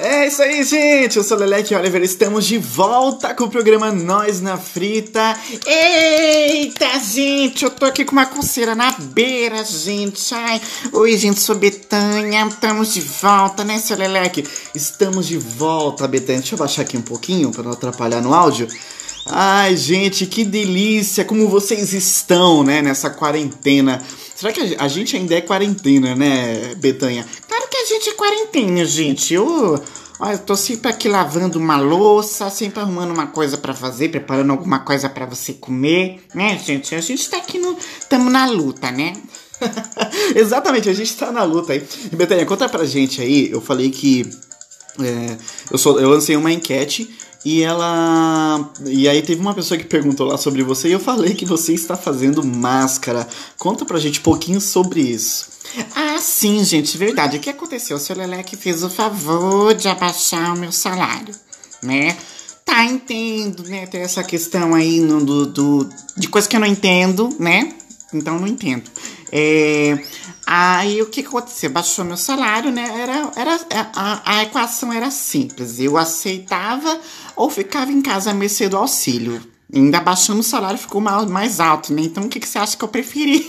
É isso aí, gente! Eu sou o Leleque Oliver, estamos de volta com o programa Nós na Frita. Eita, gente! Eu tô aqui com uma coceira na beira, gente. Ai, oi, gente, sou Betânia. Estamos de volta, né, seu Leleque? Estamos de volta, Betânia. Deixa eu baixar aqui um pouquinho pra não atrapalhar no áudio. Ai, gente, que delícia! Como vocês estão, né, nessa quarentena? Será que a gente ainda é quarentena, né, Betânia? Claro que a gente é quarentena, gente. Eu tô sempre aqui lavando uma louça, sempre arrumando uma coisa pra fazer, preparando alguma coisa pra você comer, né, gente? A gente tá aqui no... Tamo na luta, né? Exatamente, a gente tá na luta aí. Betânia, conta pra gente aí. Eu falei que... eu lancei uma enquete... E aí teve uma pessoa que perguntou lá sobre você e eu falei que você está fazendo máscara. Conta pra gente um pouquinho sobre isso. Ah, sim, gente, verdade. O que aconteceu? O seu Leleque fez o favor de abaixar o meu salário, né? Tá, entendo, né? Tem essa questão aí de coisa que eu não entendo, né? Então não entendo. Aí o que aconteceu? Baixou meu salário, né? A equação era simples. Eu aceitava ou ficava em casa à mercê do auxílio. Ainda baixando o salário ficou mais alto, né? Então o que você acha que eu preferi?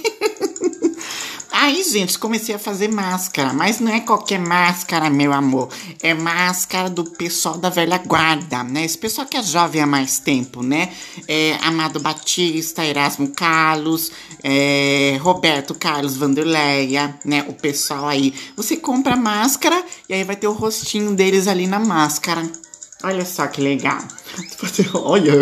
Aí, gente, comecei a fazer máscara. Mas não é qualquer máscara, meu amor. É máscara do pessoal da velha guarda, né? Esse pessoal que é jovem há mais tempo, né? Amado Batista, Erasmo Carlos, Roberto Carlos, Vanderleia, né? O pessoal aí. Você compra máscara e aí vai ter o rostinho deles ali na máscara. Olha só que legal. Olha,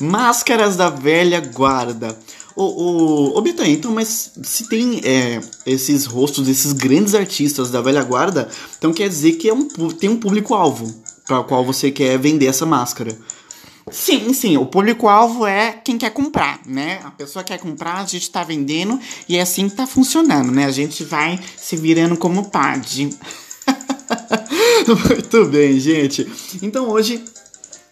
máscaras da velha guarda. Ô Betânia, então, mas se tem esses rostos desses grandes artistas da velha guarda, então quer dizer que tem um público-alvo para o qual você quer vender essa máscara. Sim, o público-alvo é quem quer comprar, né? A pessoa quer comprar, a gente tá vendendo e é assim que tá funcionando, né? A gente vai se virando como pade. Muito bem, gente. Então hoje...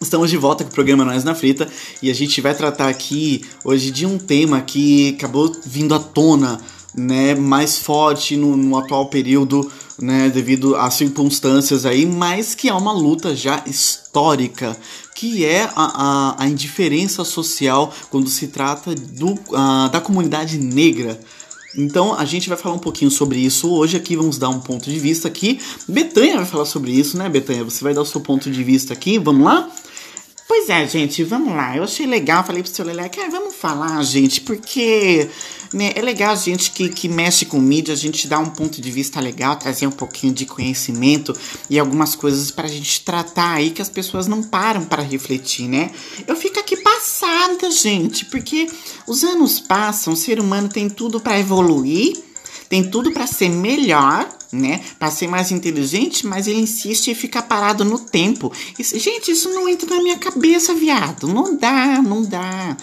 estamos de volta com o programa Nós na Frita e a gente vai tratar aqui hoje de um tema que acabou vindo à tona, né, mais forte no atual período, né, devido às circunstâncias aí, mas que é uma luta já histórica, que é a indiferença social quando se trata da comunidade negra. Então a gente vai falar um pouquinho sobre isso hoje aqui, vamos dar um ponto de vista aqui. Betânia vai falar sobre isso, né, Betânia? Você vai dar o seu ponto de vista aqui, vamos lá? Pois é, gente, vamos lá. Eu achei legal, falei pro seu Leleque, vamos falar, gente, porque, né, é legal a gente que mexe com mídia, a gente dá um ponto de vista legal, trazer um pouquinho de conhecimento e algumas coisas pra gente tratar aí que as pessoas não param pra refletir, né? Eu fico aqui passada, gente, porque os anos passam, o ser humano tem tudo pra evoluir, tem tudo pra ser melhor, né, pra ser mais inteligente, mas ele insiste em ficar parado no tempo. Gente, isso não entra na minha cabeça, viado. Não dá.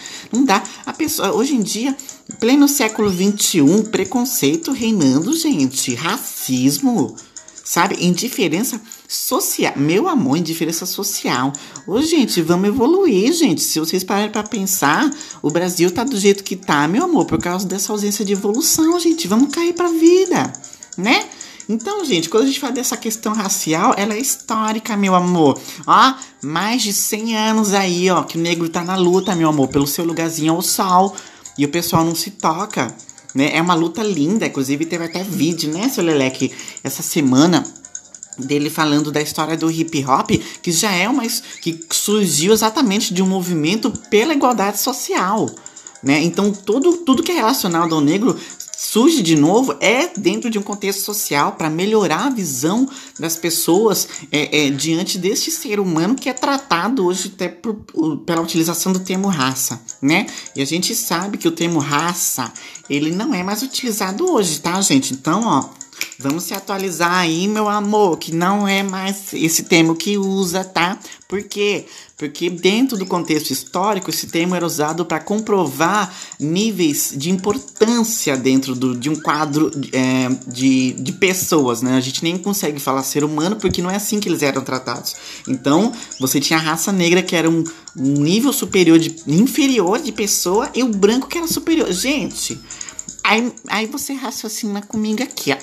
A pessoa, hoje em dia, pleno século XXI, preconceito reinando, gente. Racismo, sabe? Indiferença social. Meu amor, indiferença social. Ô, gente, vamos evoluir, gente. Se vocês pararem pra pensar, o Brasil tá do jeito que tá, meu amor, por causa dessa ausência de evolução, gente. Vamos cair pra vida, né? Então, gente, quando a gente fala dessa questão racial, ela é histórica, meu amor. Ó, mais de 100 anos aí, ó, que o negro tá na luta, meu amor, pelo seu lugarzinho ao sol. E o pessoal não se toca, né? É uma luta linda, inclusive teve até vídeo, né, seu Leleque, essa semana, dele falando da história do hip hop, que já é uma... que surgiu exatamente de um movimento pela igualdade social, né? Então, tudo que é relacionado ao negro... surge de novo, é dentro de um contexto social para melhorar a visão das pessoas diante deste ser humano que é tratado hoje até pela utilização do termo raça, né? E a gente sabe que o termo raça, ele não é mais utilizado hoje, tá, gente? Então, ó, vamos se atualizar aí, meu amor, que não é mais esse termo que usa, tá? Por quê? Porque dentro do contexto histórico, esse termo era usado para comprovar níveis de importância dentro de um quadro de pessoas, né? A gente nem consegue falar ser humano porque não é assim que eles eram tratados. Então, você tinha a raça negra que era um nível superior inferior de pessoa e o branco que era superior. Gente... Aí você raciocina comigo aqui, ó.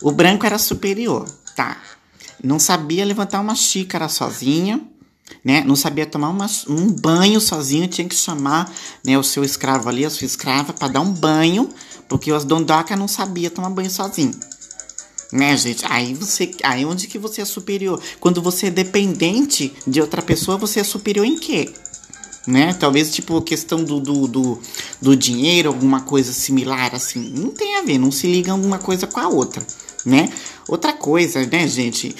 O branco era superior, tá? Não sabia levantar uma xícara sozinho, né? Não sabia tomar um banho sozinho. Tinha que chamar, né, o seu escravo ali, a sua escrava, para dar um banho. Porque as dondocas não sabiam tomar banho sozinho. Né, gente? Aí onde que você é superior? Quando você é dependente de outra pessoa, você é superior em quê? Né? Talvez, tipo, a questão do dinheiro, alguma coisa similar, assim. Não tem a ver, não se liga uma coisa com a outra, né? Outra coisa, né, gente?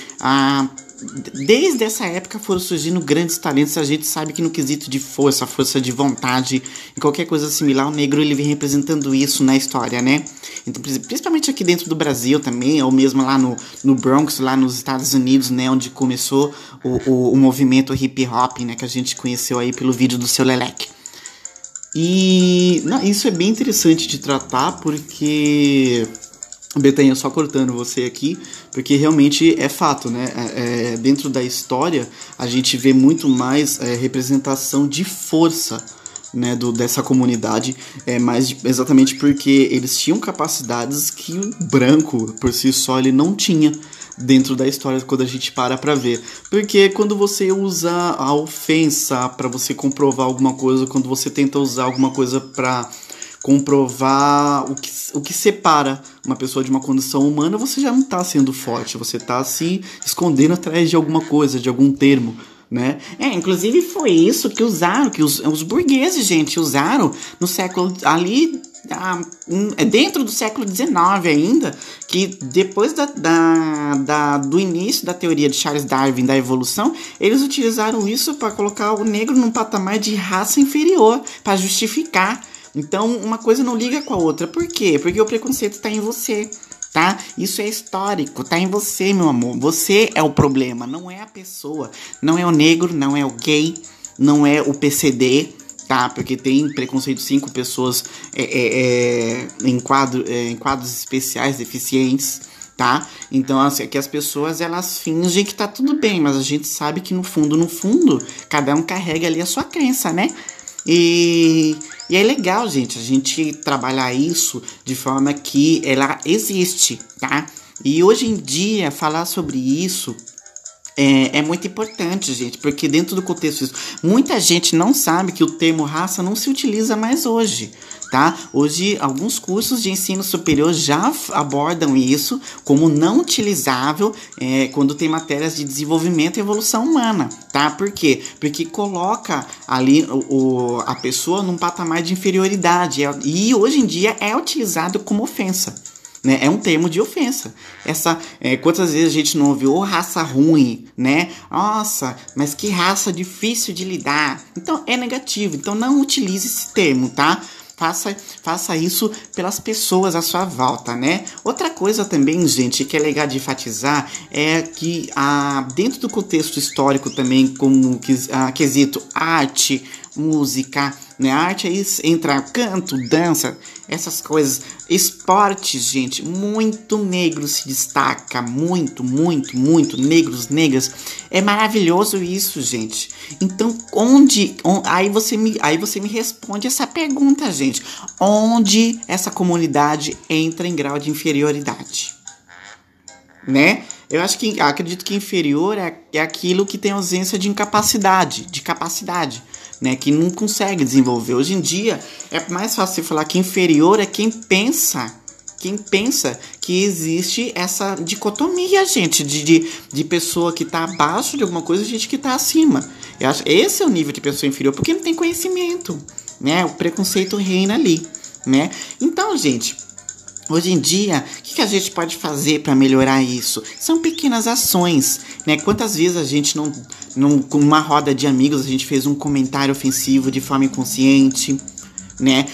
Desde essa época foram surgindo grandes talentos. A gente sabe que no quesito de força de vontade, em qualquer coisa similar, o negro ele vem representando isso na história, né? Então, principalmente aqui dentro do Brasil também, ou mesmo lá no Bronx, lá nos Estados Unidos, né? Onde começou o movimento hip-hop, né? Que a gente conheceu aí pelo vídeo do seu Leleque. E isso é bem interessante de tratar, porque... Betânia, só cortando você aqui, porque realmente é fato, né? Dentro da história, a gente vê muito mais representação de força, né, dessa comunidade, exatamente porque eles tinham capacidades que o branco, por si só, ele não tinha dentro da história quando a gente para ver. Porque quando você usa a ofensa para você comprovar alguma coisa, quando você tenta usar alguma coisa para... comprovar o que separa uma pessoa de uma condição humana, você já não está sendo forte, você está se escondendo atrás de alguma coisa, de algum termo, né? Inclusive foi isso que usaram, que os burgueses, gente, usaram no século ali... dentro do século XIX ainda, que depois do início da teoria de Charles Darwin da evolução, eles utilizaram isso para colocar o negro num patamar de raça inferior, para justificar. Então, uma coisa não liga com a outra. Por quê? Porque o preconceito tá em você, tá? Isso é histórico, tá em você, meu amor. Você é o problema, não é a pessoa. Não é o negro, não é o gay, não é o PCD, tá? Porque tem preconceito sim com pessoas em quadros especiais, deficientes, tá? Então, assim, é que as pessoas, elas fingem que tá tudo bem, mas a gente sabe que no fundo, cada um carrega ali a sua crença, né? E é legal, gente, a gente trabalhar isso de forma que ela existe, tá? E hoje em dia, falar sobre isso é muito importante, gente, porque dentro do contexto disso, muita gente não sabe que o termo raça não se utiliza mais hoje, tá? Hoje, alguns cursos de ensino superior já abordam isso como não utilizável quando tem matérias de desenvolvimento e evolução humana, tá? Por quê? Porque coloca ali a pessoa num patamar de inferioridade e hoje em dia é utilizado como ofensa, né? É um termo de ofensa. Quantas vezes a gente não ouviu raça ruim, né? Nossa, mas que raça difícil de lidar. Então, é negativo. Então, não utilize esse termo, tá? Faça isso pelas pessoas à sua volta, né? Outra coisa também, gente, que é legal de enfatizar é que dentro do contexto histórico também, como quesito arte, música, né? A arte aí entra canto, dança, essas coisas. Esporte, gente, muito negro se destaca, muito, muito, muito, negros, negras. É maravilhoso isso, gente. Então, aí você me responde essa pergunta, gente. Onde essa comunidade entra em grau de inferioridade? Né? Eu acho que acredito que inferior é aquilo que tem ausência de incapacidade, de capacidade, né? Que não consegue desenvolver. Hoje em dia é mais fácil falar que inferior é quem pensa que existe essa dicotomia, gente, de pessoa que tá abaixo de alguma coisa e gente que tá acima. Eu acho, esse é o nível de pessoa inferior, porque não tem conhecimento, né? O preconceito reina ali, né? Então, gente, hoje em dia, o que a gente pode fazer para melhorar isso? São pequenas ações, né? Quantas vezes a gente não, com uma roda de amigos, a gente fez um comentário ofensivo de forma inconsciente, né?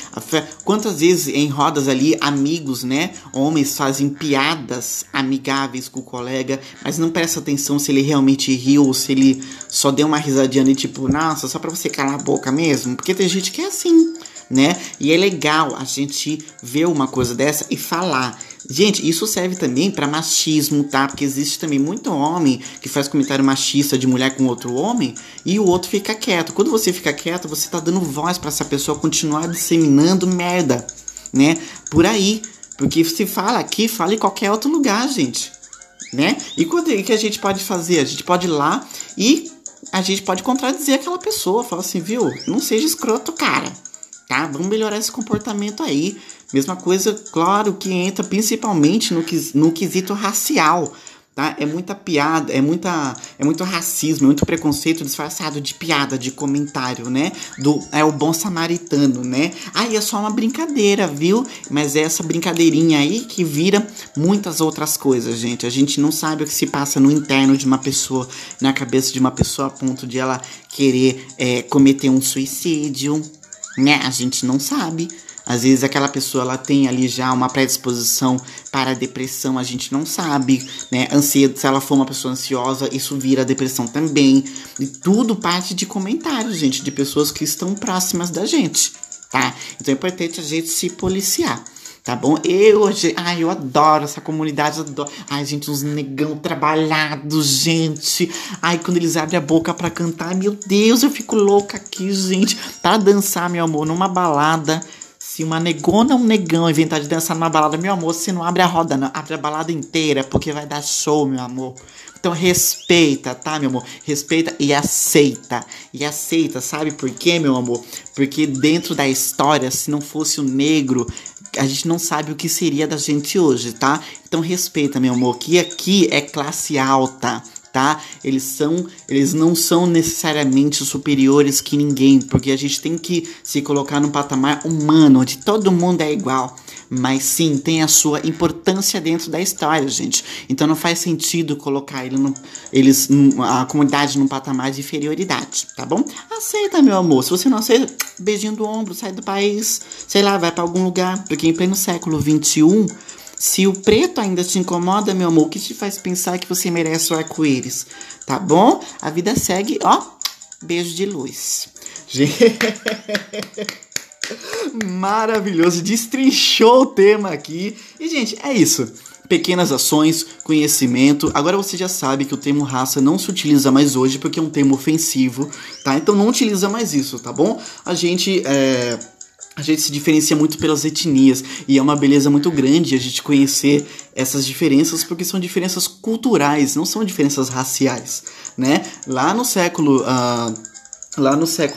Quantas vezes em rodas ali, amigos, né? Homens fazem piadas amigáveis com o colega, mas não presta atenção se ele realmente riu ou se ele só deu uma risadinha ali, tipo, nossa, só para você calar a boca mesmo? Porque tem gente que é assim, né? E é legal a gente ver uma coisa dessa e falar. Gente, isso serve também para machismo, tá? Porque existe também muito homem que faz comentário machista de mulher com outro homem e o outro fica quieto. Quando você fica quieto, você tá dando voz para essa pessoa continuar disseminando merda, né? Por aí. Porque se fala aqui, fala em qualquer outro lugar, gente. Né? E o que a gente pode fazer? A gente pode ir lá e a gente pode contradizer aquela pessoa. Fala assim, viu? Não seja escroto, cara. Tá? Vamos melhorar esse comportamento aí. Mesma coisa, claro, que entra principalmente no quesito racial. Tá? É muita piada, é muito racismo, é muito preconceito disfarçado de piada, de comentário, né? É o bom samaritano, né? Aí é só uma brincadeira, viu? Mas é essa brincadeirinha aí que vira muitas outras coisas, gente. A gente não sabe o que se passa no interno de uma pessoa, na cabeça de uma pessoa, a ponto de ela querer cometer um suicídio, né? A gente não sabe. Às vezes aquela pessoa, ela tem ali já uma predisposição para depressão, a gente não sabe, né? Se ela for uma pessoa ansiosa, isso vira depressão também. E tudo parte de comentários, gente, de pessoas que estão próximas da gente, tá? Então é importante a gente se policiar, tá bom? Eu adoro essa comunidade, adoro. Ai, gente, uns negão trabalhados, gente. Ai, quando eles abrem a boca pra cantar, meu Deus, eu fico louca aqui, gente. Pra dançar, meu amor, numa balada... Se uma negona ou um negão inventar de dançar numa balada, meu amor, você não abre a roda, não. Abre a balada inteira, porque vai dar show, meu amor. Então respeita, tá, meu amor? Respeita e aceita. E aceita, sabe por quê, meu amor? Porque dentro da história, se não fosse o negro, a gente não sabe o que seria da gente hoje, tá? Então respeita, meu amor, que aqui é classe alta, tá? Eles não são necessariamente superiores que ninguém, porque a gente tem que se colocar num patamar humano, onde todo mundo é igual, mas sim, tem a sua importância dentro da história, gente. Então não faz sentido colocar a comunidade num patamar de inferioridade, tá bom? Aceita, meu amor. Se você não aceita, beijinho do ombro, sai do país, sei lá, vai pra algum lugar, porque em pleno século XXI... Se o preto ainda te incomoda, meu amor, o que te faz pensar que você merece o arco-íris? Tá bom? A vida segue, ó, beijo de luz. Gente... Maravilhoso, destrinchou o tema aqui. E, gente, é isso. Pequenas ações, conhecimento. Agora você já sabe que o termo raça não se utiliza mais hoje porque é um termo ofensivo, tá? Então não utiliza mais isso, tá bom? A gente se diferencia muito pelas etnias e é uma beleza muito grande a gente conhecer essas diferenças, porque são diferenças culturais, não são diferenças raciais, né? Lá no século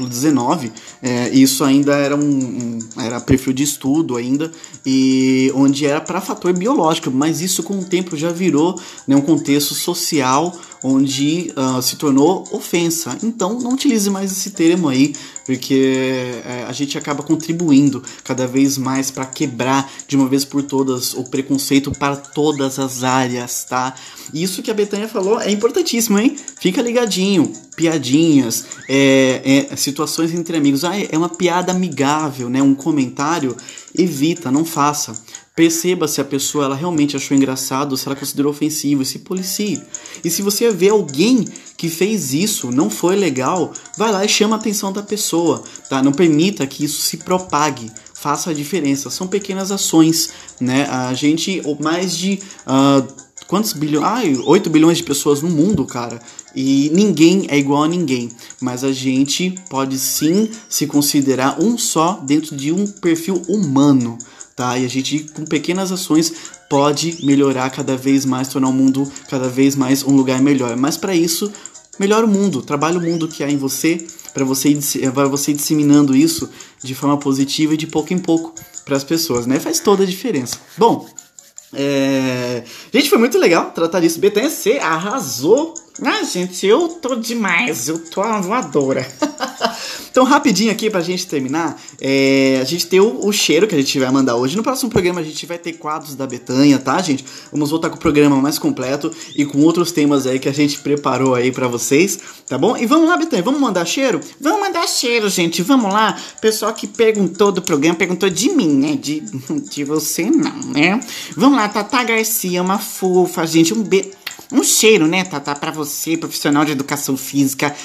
XIX, isso ainda era era perfil de estudo ainda, e onde era para fator biológico, mas isso com o tempo já virou, né, um contexto social onde se tornou ofensa. Então não utilize mais esse termo aí, porque a gente acaba contribuindo cada vez mais para quebrar de uma vez por todas o preconceito para todas as áreas, tá? Isso que a Betânia falou é importantíssimo, hein? Fica ligadinho. Piadinhas, situações entre amigos. Ah, é uma piada amigável, né? Um comentário, evita, não faça. Perceba se a pessoa ela realmente achou engraçado, se ela considerou ofensivo, se policie. E se você vê alguém que fez isso, não foi legal, vai lá e chama a atenção da pessoa, tá? Não permita que isso se propague. Faça a diferença. São pequenas ações, né? A gente, ou mais de... 8 bilhões de pessoas no mundo, cara. E ninguém é igual a ninguém. Mas a gente pode sim se considerar um só dentro de um perfil humano, tá? E a gente, com pequenas ações, pode melhorar cada vez mais, tornar o mundo cada vez mais um lugar melhor. Mas para isso, melhora o mundo, trabalha o mundo que há em você, para você disseminando isso de forma positiva e de pouco em pouco para as pessoas, né? Faz toda a diferença. Bom... Gente, foi muito legal tratar disso. Betânia, você arrasou. Ah, gente, eu tô demais. Eu tô uma voadora. Então, rapidinho aqui pra gente terminar, a gente tem o cheiro que a gente vai mandar hoje. No próximo programa a gente vai ter quadros da Betânia, tá, gente? Vamos voltar com o programa mais completo e com outros temas aí que a gente preparou aí pra vocês, tá bom? E vamos lá, Betânia, vamos mandar cheiro? Vamos mandar cheiro, gente, vamos lá. O pessoal que perguntou do programa, perguntou de mim, né? De você não, né? Vamos lá, Tatá Garcia, uma fofa, gente, um cheiro, né, Tatá, pra você, profissional de educação física,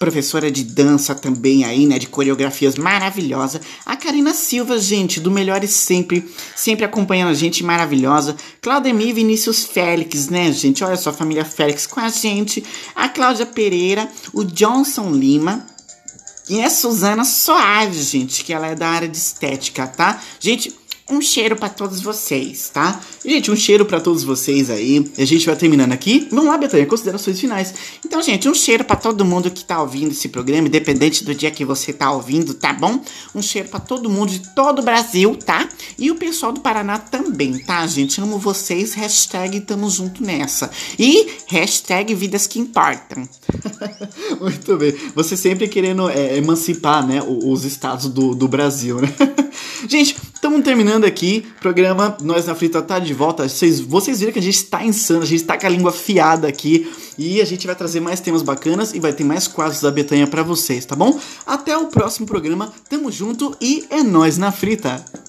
professora de dança também aí, né, de coreografias maravilhosa. A Karina Silva, gente, do Melhor e Sempre, sempre acompanhando a gente, maravilhosa. Claudemir Vinícius Félix, né, gente, olha só, família Félix com a gente. A Cláudia Pereira, o Johnson Lima e a Susana Soares, gente, que ela é da área de estética, tá? Gente, Um cheiro pra todos vocês, tá? Gente, um cheiro pra todos vocês aí. A gente vai terminando aqui. Vamos lá, Betânia, considerações finais. Então, gente, um cheiro pra todo mundo que tá ouvindo esse programa, independente do dia que você tá ouvindo, tá bom? Um cheiro pra todo mundo de todo o Brasil, tá? E o pessoal do Paraná também, tá, gente? Amo vocês, hashtag tamo junto nessa. E hashtag vidas que importam. Muito bem. Você sempre querendo emancipar, né, os estados do Brasil, né? Gente, estamos terminando aqui. Programa Nós na Frita tá de volta. Vocês viram que a gente tá insano, a gente tá com a língua afiada aqui. E a gente vai trazer mais temas bacanas e vai ter mais quadros da Betânia pra vocês, tá bom? Até o próximo programa. Tamo junto e é Nós na Frita.